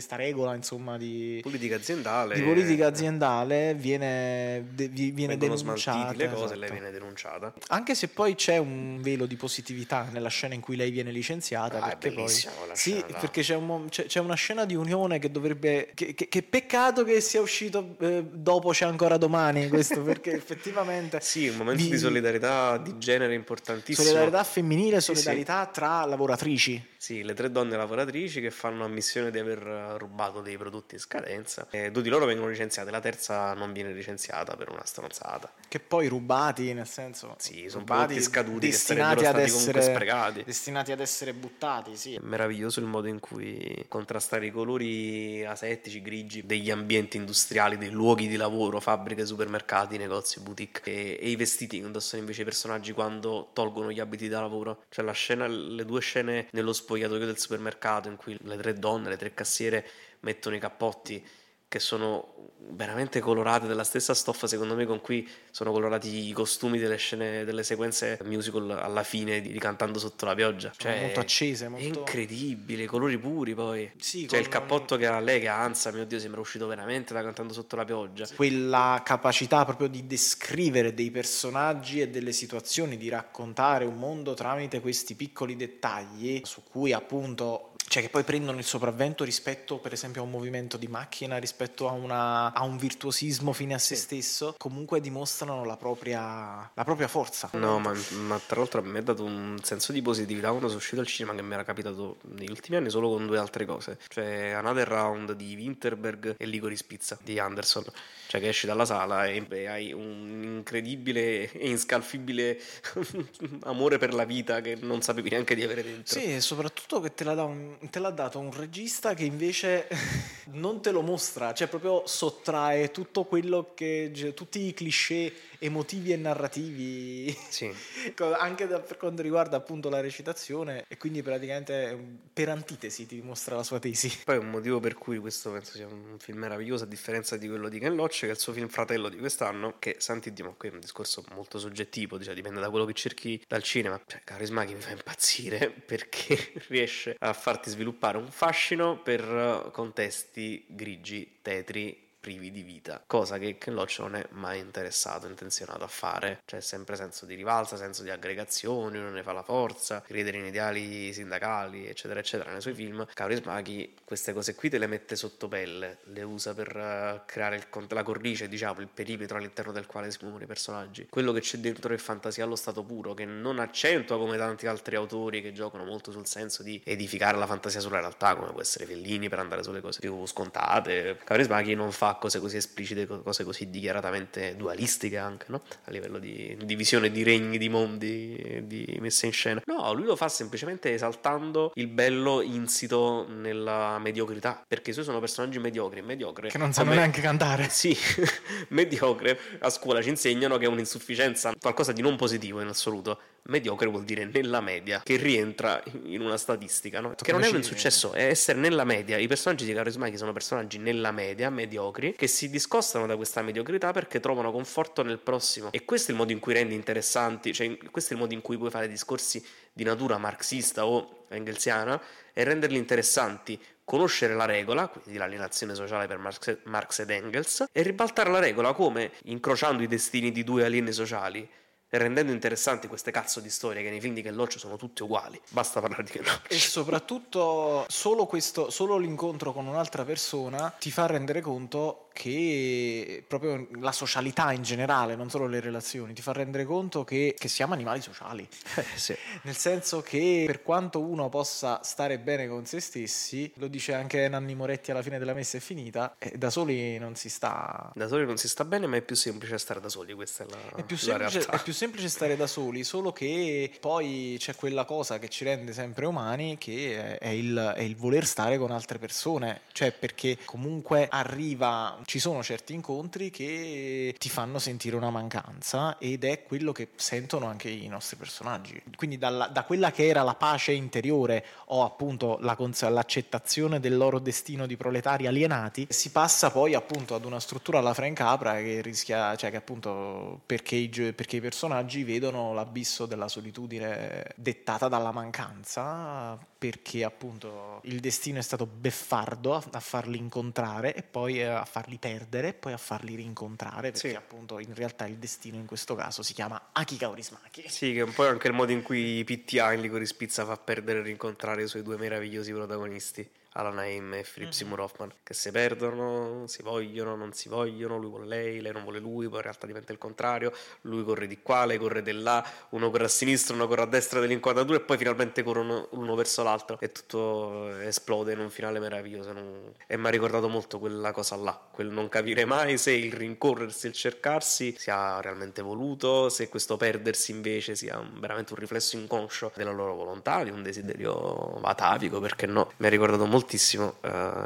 regola insomma di politica aziendale viene denunciata, le cose, esatto. Lei viene denunciata, anche se poi c'è un velo di positività nella scena in cui lei viene licenziata, perché poi sì, perché c'è una scena di unione che dovrebbe. Che peccato che sia uscito dopo C'è ancora domani. Questo perché effettivamente. Sì, un momento di solidarietà di genere importantissimo. Solidarietà femminile, solidarietà tra lavoratrici. Sì, le tre donne lavoratrici che fanno ammissione di aver rubato dei prodotti in scadenza. Due di loro vengono licenziate, la terza non viene licenziata per una stronzata. Che poi rubati, nel senso. Sì, sono prodotti scaduti che sarebbero stati comunque sprecati. Destinati ad essere buttati, sì. È meraviglioso il modo in cui contrastare i colori asettici, grigi degli ambienti industriali, dei luoghi di lavoro, fabbriche, supermercati, negozi, boutique e i vestiti che indossano invece i personaggi quando tolgono gli abiti da lavoro. Cioè le due scene nello spogliatoio del supermercato in cui le tre donne, le tre cassiere mettono i cappotti che sono veramente colorate della stessa stoffa, secondo me, con cui sono colorati i costumi delle scene, delle sequenze musical alla fine di Cantando sotto la pioggia. Cioè, molto accese, molto... È incredibile, colori puri poi. Sì, cioè il cappotto che ha lei, che Ansa, mio Dio, sembra uscito veramente da Cantando sotto la pioggia. Sì. Quella capacità proprio di descrivere dei personaggi e delle situazioni, di raccontare un mondo tramite questi piccoli dettagli su cui appunto... Cioè che poi prendono il sopravvento rispetto per esempio a un movimento di macchina, rispetto a un virtuosismo fine a se stesso, comunque dimostrano la propria forza. No, ma tra l'altro mi ha dato un senso di positività quando sono uscito al cinema che mi era capitato negli ultimi anni solo con due altre cose, cioè Another Round di Winterberg e Licorice Pizza di Anderson, cioè che esci dalla sala e hai un incredibile e inscalfibile amore per la vita che non sapevi neanche di avere dentro. Sì, e soprattutto che te l'ha dato un regista che invece non te lo mostra, cioè proprio sottrae tutto quello che tutti i cliché emotivi e narrativi, sì. Anche per quanto riguarda appunto la recitazione, e quindi praticamente per antitesi ti dimostra la sua tesi. Poi un motivo per cui questo penso sia un film meraviglioso, a differenza di quello di Ken Loach, che è il suo film fratello di quest'anno, che santissimo, qui è un discorso molto soggettivo, cioè dipende da quello che cerchi dal cinema, cioè Kaurismäki mi fa impazzire perché riesce a farti sviluppare un fascino per contesti grigi, tetri, privi di vita, cosa che Ken Loach non è mai interessato, intenzionato a fare. C'è sempre senso di rivalsa, senso di aggregazione, uno ne fa la forza, credere in ideali sindacali, eccetera eccetera. Nei suoi film Kaurismäki queste cose qui te le mette sotto pelle, le usa per creare la cornice, diciamo, il perimetro all'interno del quale si muovono i personaggi. Quello che c'è dentro è fantasia allo stato puro, che non accentua come tanti altri autori che giocano molto sul senso di edificare la fantasia sulla realtà, come può essere Fellini, per andare sulle cose più scontate. Kaurismäki non fa cose così esplicite, cose così dichiaratamente dualistiche anche, no? A livello di divisione di regni, di mondi, di messa in scena. No, lui lo fa semplicemente esaltando il bello insito nella mediocrità, perché i suoi sono personaggi mediocri che non sanno neanche cantare. Sì, mediocre. A scuola ci insegnano che è un'insufficienza, qualcosa di non positivo in assoluto. Mediocre vuol dire nella media, che rientra in una statistica, no? Che non è un insuccesso, è essere nella media. I personaggi di Kaurismäki sono personaggi nella media, mediocri, che si discostano da questa mediocrità perché trovano conforto nel prossimo. E questo è il modo in cui rendi interessanti, cioè questo è il modo in cui puoi fare discorsi di natura marxista o engelsiana e renderli interessanti. Conoscere la regola, quindi l'alienazione sociale per Marx ed Engels, e ribaltare la regola come incrociando i destini di due alieni sociali, rendendo interessanti queste cazzo di storie che nei film di Ken Loach sono tutte uguali. Basta parlare di Ken Loach. E soprattutto solo l'incontro con un'altra persona ti fa rendere conto che proprio la socialità in generale, non solo le relazioni, ti fa rendere conto che siamo animali sociali. Sì. Nel senso che per quanto uno possa stare bene con se stessi, lo dice anche Nanni Moretti alla fine della messa è finita, da soli non si sta. Da soli non si sta bene, ma è più semplice stare da soli, questa è la, realtà. È più semplice stare da soli, solo che poi c'è quella cosa che ci rende sempre umani, che è il voler stare con altre persone, cioè perché comunque arriva, ci sono certi incontri che ti fanno sentire una mancanza, ed è quello che sentono anche i nostri personaggi. Quindi da quella che era la pace interiore o appunto l'accettazione del loro destino di proletari alienati, si passa poi appunto ad una struttura alla Frank Capra che rischia, cioè che appunto perché i personaggi vedono l'abisso della solitudine dettata dalla mancanza, perché appunto il destino è stato beffardo a farli incontrare e poi a farli perdere e poi a farli rincontrare, perché sì, appunto in realtà il destino in questo caso si chiama Aki Kaurismäki. Sì, che è un po' anche il modo in cui PTA in Licorice Pizza fa perdere e rincontrare i suoi due meravigliosi protagonisti, Alan Haim e Philip Seymour Hoffman, che si perdono, si vogliono, non si vogliono, lui vuole lei non vuole lui, poi in realtà diventa il contrario, lui corre di qua, lei corre di là, uno corre a sinistra, uno corre a destra dell'inquadratura e poi finalmente corrono uno verso l'altro e tutto esplode in un finale meraviglioso. E mi ha ricordato molto quella cosa là, quel non capire mai se il rincorrersi, il cercarsi sia realmente voluto, se questo perdersi invece sia veramente un riflesso inconscio della loro volontà, di un desiderio atavico, perché no? Mi ha ricordato moltissimo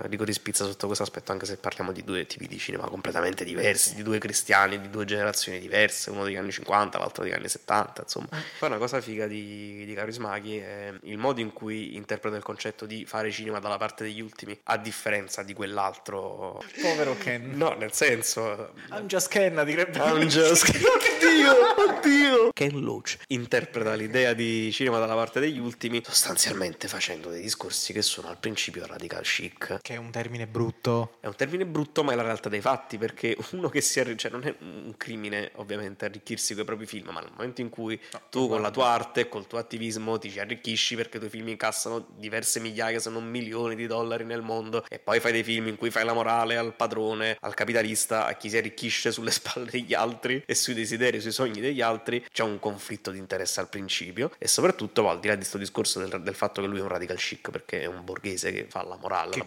Licorice Pizza sotto questo aspetto, anche se parliamo di due tipi di cinema completamente diversi, di due cristiani, di due generazioni diverse, uno degli anni 50, l'altro degli anni 70, insomma. Poi una cosa figa di Kaurismäki è il modo in cui interpreta il concetto di fare cinema dalla parte degli ultimi, a differenza di quell'altro povero Ken. No, nel senso I'm just Ken, direbbe I'm just Ken. Oddio Ken Loach interpreta l'idea di cinema dalla parte degli ultimi sostanzialmente facendo dei discorsi che sono al principio radical chic, che è un termine brutto, ma è la realtà dei fatti, perché uno che si arricchia, non è un crimine ovviamente arricchirsi con i propri film, ma nel momento in cui tu con la tua arte, col tuo attivismo ti ci arricchisci, perché i tuoi film incassano diverse migliaia se non milioni di dollari nel mondo, e poi fai dei film in cui fai la morale al padrone, al capitalista, a chi si arricchisce sulle spalle degli altri e sui desideri, sui sogni degli altri, c'è un conflitto di interesse al principio. E soprattutto va al di là di questo discorso del fatto che lui è un radical chic, perché è un borghese che fa la morale, che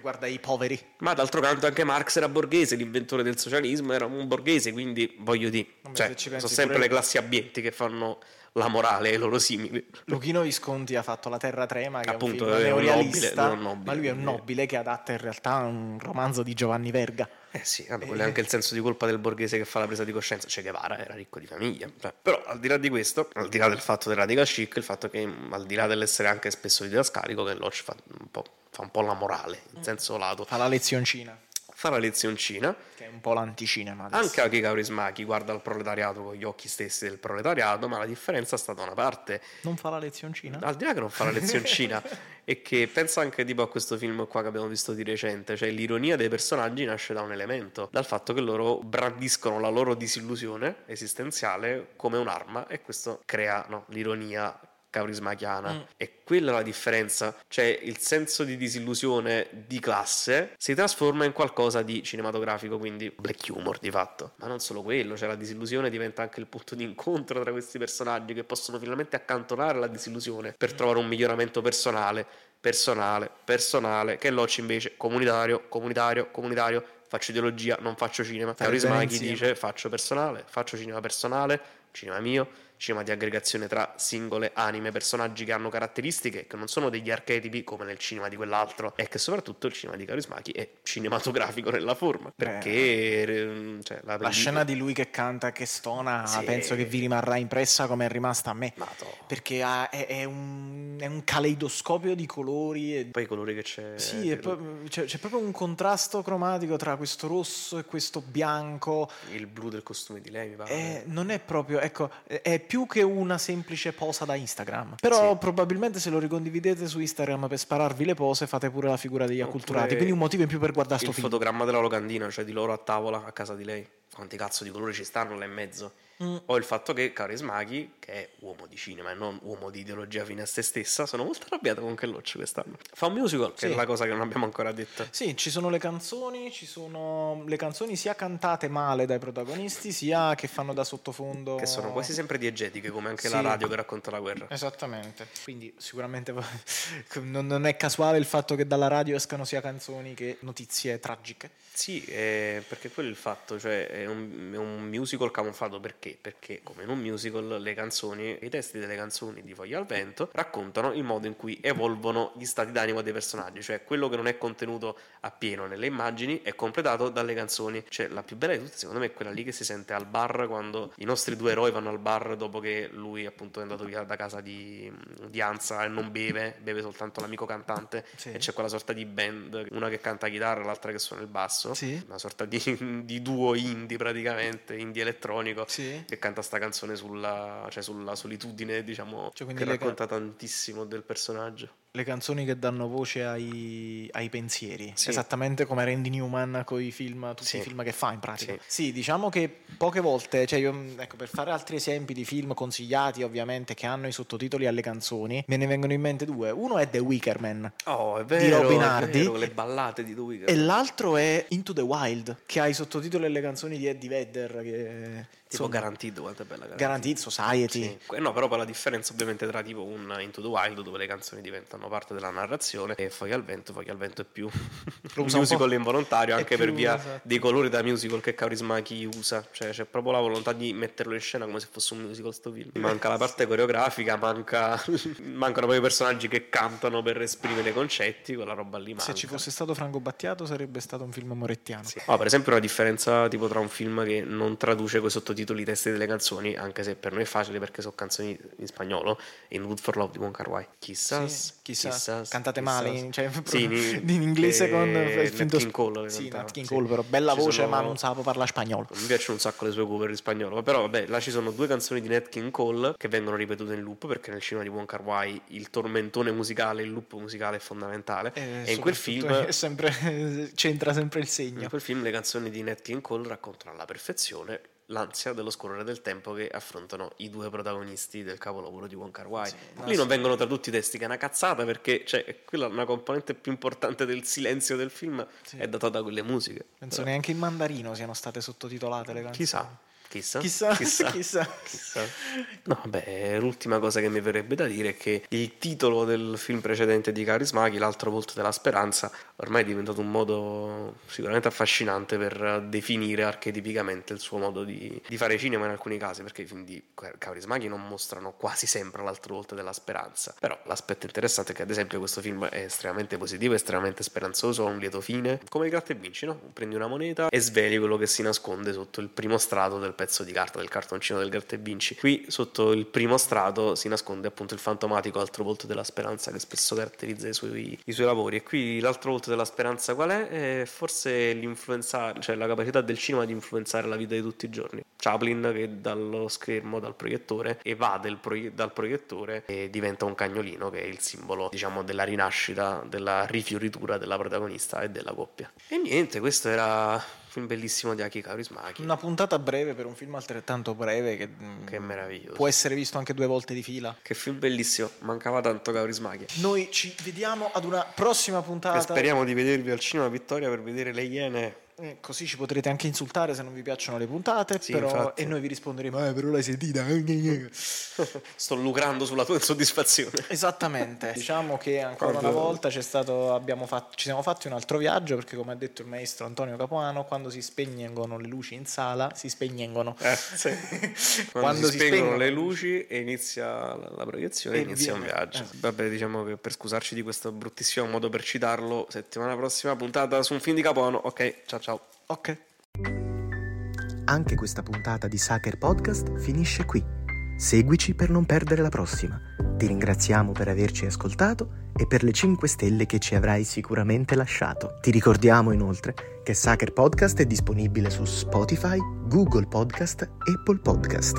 guarda i poveri. Ma d'altro canto anche Marx era borghese, l'inventore del socialismo era un borghese, quindi voglio dire, cioè, sono sempre le classi abbienti che fanno la morale ai loro simili. Luchino Visconti ha fatto La Terra Trema, che appunto è un neorealista, ma lui è un nobile che adatta in realtà un romanzo di Giovanni Verga. Sì, quello è anche il senso di colpa del borghese che fa la presa di coscienza. Che Guevara era ricco di famiglia. Però al di là di questo, al di là del fatto del radical chic, il fatto che al di là dell'essere anche spesso didascalico, che Loach fa un po' la morale, in senso lato, fa la lezioncina. fa la lezioncina, che è un po' l'anticinema adesso. Anche Aki Kaurismäki guarda il proletariato con gli occhi stessi del proletariato, ma la differenza è stata una parte: non fa la lezioncina, al di là che non fa la lezioncina e che pensa anche tipo a questo film qua che abbiamo visto di recente, cioè l'ironia dei personaggi nasce da un elemento, dal fatto che loro brandiscono la loro disillusione esistenziale come un'arma, e questo crea l'ironia kaurismachiana. E quella è la differenza, cioè il senso di disillusione di classe si trasforma in qualcosa di cinematografico, quindi black humor di fatto. Ma non solo quello, cioè la disillusione diventa anche il punto di incontro tra questi personaggi che possono finalmente accantonare la disillusione per trovare un miglioramento personale. Ken Loach invece comunitario, faccio ideologia, non faccio cinema. Kaurismäki dice faccio personale, faccio cinema personale, cinema mio, cinema di aggregazione tra singole anime, personaggi che hanno caratteristiche, che non sono degli archetipi come nel cinema di quell'altro, e che soprattutto il cinema di Kaurismäki è cinematografico nella forma, perché cioè, la scena di lui che canta, che stona, sì, penso che vi rimarrà impressa come è rimasta a me, perché è un caleidoscopio di colori e... poi i colori che c'è, sì, c'è proprio un contrasto cromatico tra questo rosso e questo bianco, il blu del costume di lei mi pare. Non è proprio, ecco, è più che una semplice posa da Instagram, però sì, probabilmente se lo ricondividete su Instagram per spararvi le pose fate pure la figura degli acculturati, quindi un motivo in più per guardare sto film. Il fotogramma della locandina, cioè di loro a tavola a casa di lei, quanti cazzo di colori ci stanno là in mezzo. O il fatto che Kaurismäki, che è uomo di cinema e non uomo di ideologia fine a se stessa, sono molto arrabbiato con Ken Loach quest'anno. Fa un musical, che è la cosa che non abbiamo ancora detto. Sì, ci sono le canzoni sia cantate male dai protagonisti, sia che fanno da sottofondo, che sono quasi sempre diegetiche, come anche la radio che racconta la guerra. Esattamente. Quindi sicuramente non è casuale il fatto che dalla radio escano sia canzoni che notizie tragiche. Sì, perché quello è il fatto, cioè è un musical camuffato, perché come in un musical le canzoni, i testi delle canzoni di Foglia al Vento raccontano il modo in cui evolvono gli stati d'animo dei personaggi, cioè quello che non è contenuto appieno nelle immagini è completato dalle canzoni. Cioè la più bella di tutte secondo me è quella lì che si sente al bar, quando i nostri due eroi vanno al bar dopo che lui appunto è andato via da casa di Anza e non beve soltanto l'amico cantante, e c'è quella sorta di band, una che canta chitarra, l'altra che suona il basso, una sorta di duo indie, praticamente indie elettronico, che canta sta canzone sulla solitudine, diciamo, che racconta tantissimo del personaggio. Le canzoni che danno voce ai pensieri, esattamente come Randy Newman con i film, tutti i film che fa in pratica. Sì, diciamo che poche volte, cioè io, ecco, per fare altri esempi di film consigliati ovviamente che hanno i sottotitoli alle canzoni, me ne vengono in mente due. Uno è The Wicker Man, di Robin Hardy, le ballate di The Wicker Man, e l'altro è Into the Wild, che ha i sottotitoli alle canzoni di Eddie Vedder, che tipo garantito, quanto è bella Guaranteed Society. No, però la differenza ovviamente tra tipo un Into the Wild, dove le canzoni diventano parte della narrazione, e Foglia al Vento è più un musical involontario, anche per via dei colori da musical che Kaurismäki usa, cioè c'è proprio la volontà di metterlo in scena come se fosse un musical sto film. Manca la parte coreografica, mancano proprio i personaggi che cantano per esprimere i concetti, quella roba lì manca. Se ci fosse stato Franco Battiato sarebbe stato un film morettiano. Per esempio una differenza tipo tra un film che non traduce quei sottotitoli, i testi delle canzoni, anche se per noi è facile perché sono canzoni in spagnolo, in Good for Love di Wong Kar-wai, chissà cantate male, cioè, in inglese con Nat King Cole, però bella voce, ma non sapo parla spagnolo. Mi piacciono un sacco le sue cover in spagnolo, però vabbè, là ci sono due canzoni di Nat King Cole che vengono ripetute in loop, perché nel cinema di Wong Kar-wai il tormentone musicale, il loop musicale è fondamentale, e in quel film c'entra sempre il segno. In quel film le canzoni di Nat King Cole raccontano alla perfezione l'ansia dello scorrere del tempo che affrontano i due protagonisti del capolavoro di Wong Kar-wai. Lì non vengono tradotti i testi, che è una cazzata, perché cioè, quella è una componente più importante del silenzio del film, è data da quelle musiche. Penso neanche in mandarino siano state sottotitolate le canzoni. Chissà. No, vabbè, l'ultima cosa che mi verrebbe da dire è che il titolo del film precedente di Kaurismäki, L'altro volto della speranza, ormai è diventato un modo sicuramente affascinante per definire archetipicamente il suo modo di fare cinema in alcuni casi, perché i film di Kaurismäki non mostrano quasi sempre l'altro volto della speranza. Però l'aspetto interessante è che ad esempio questo film è estremamente positivo, estremamente speranzoso, ha un lieto fine, come il Gratta e Vinci, no? Prendi una moneta e sveli quello che si nasconde sotto il primo strato del pezzo di carta del cartoncino del Gratta e Vinci. Qui sotto il primo strato si nasconde appunto il fantomatico altro volto della speranza che spesso caratterizza i suoi lavori, e qui l'altro volto della speranza qual è? È forse l'influenza, cioè la capacità del cinema di influenzare la vita di tutti i giorni. Chaplin che dallo schermo, dal proiettore, evade dal proiettore e diventa un cagnolino che è il simbolo, diciamo, della rinascita, della rifioritura della protagonista e della coppia. E niente, questo era... film bellissimo di Aki Kaurismäki. Una puntata breve per un film altrettanto breve che meraviglioso. Può essere visto anche 2 volte di fila. Che film bellissimo, mancava tanto Kaurismäki. Noi ci vediamo ad una prossima puntata. E speriamo di vedervi al cinema, Vittoria, per vedere Le Iene. Così ci potrete anche insultare se non vi piacciono le puntate, sì, però infatti. E noi vi risponderemo però l'hai sentita. Sto lucrando sulla tua insoddisfazione. Esattamente. Diciamo che ancora una volta ci siamo fatti un altro viaggio, perché come ha detto il maestro Antonio Capuano, quando si spegnono le luci in sala si spegnono sì. quando si spegnono le luci e inizia la proiezione e inizia un viaggio. Vabbè, diciamo che per scusarci di questo bruttissimo modo per citarlo, settimana prossima puntata su un film di Capuano. Ok, ciao. Ok. Anche questa puntata di Sacher Podcast finisce qui. Seguici per non perdere la prossima. Ti ringraziamo per averci ascoltato e per le 5 stelle che ci avrai sicuramente lasciato. Ti ricordiamo inoltre che Sacher Podcast è disponibile su Spotify, Google Podcast, Apple Podcast.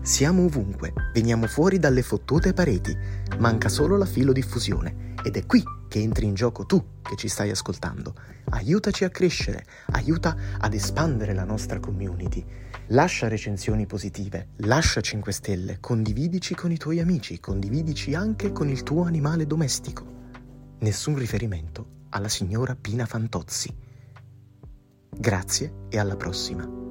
Siamo ovunque, veniamo fuori dalle fottute pareti. Manca solo la filodiffusione ed è qui che entri in gioco tu che ci stai ascoltando. Aiutaci a crescere, aiuta ad espandere la nostra community. Lascia recensioni positive, lascia 5 stelle, condividici con i tuoi amici, condividici anche con il tuo animale domestico. Nessun riferimento alla signora Pina Fantozzi. Grazie e alla prossima.